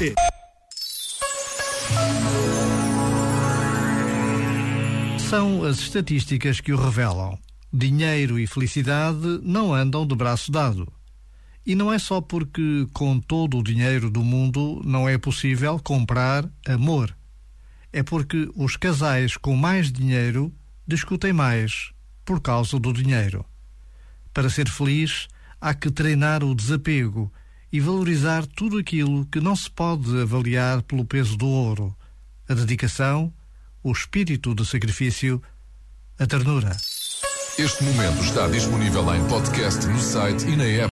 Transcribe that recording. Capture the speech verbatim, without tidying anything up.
P T. São as estatísticas que o revelam. Dinheiro e felicidade não andam de braço dado. E não é só porque, com todo o dinheiro do mundo, não é possível comprar amor. É porque os casais com mais dinheiro discutem mais por causa do dinheiro. Para ser feliz, há que treinar o desapego e valorizar tudo aquilo que não se pode avaliar pelo peso do ouro: a dedicação, o espírito de sacrifício, a ternura. Este momento está disponível em podcast no site e na app.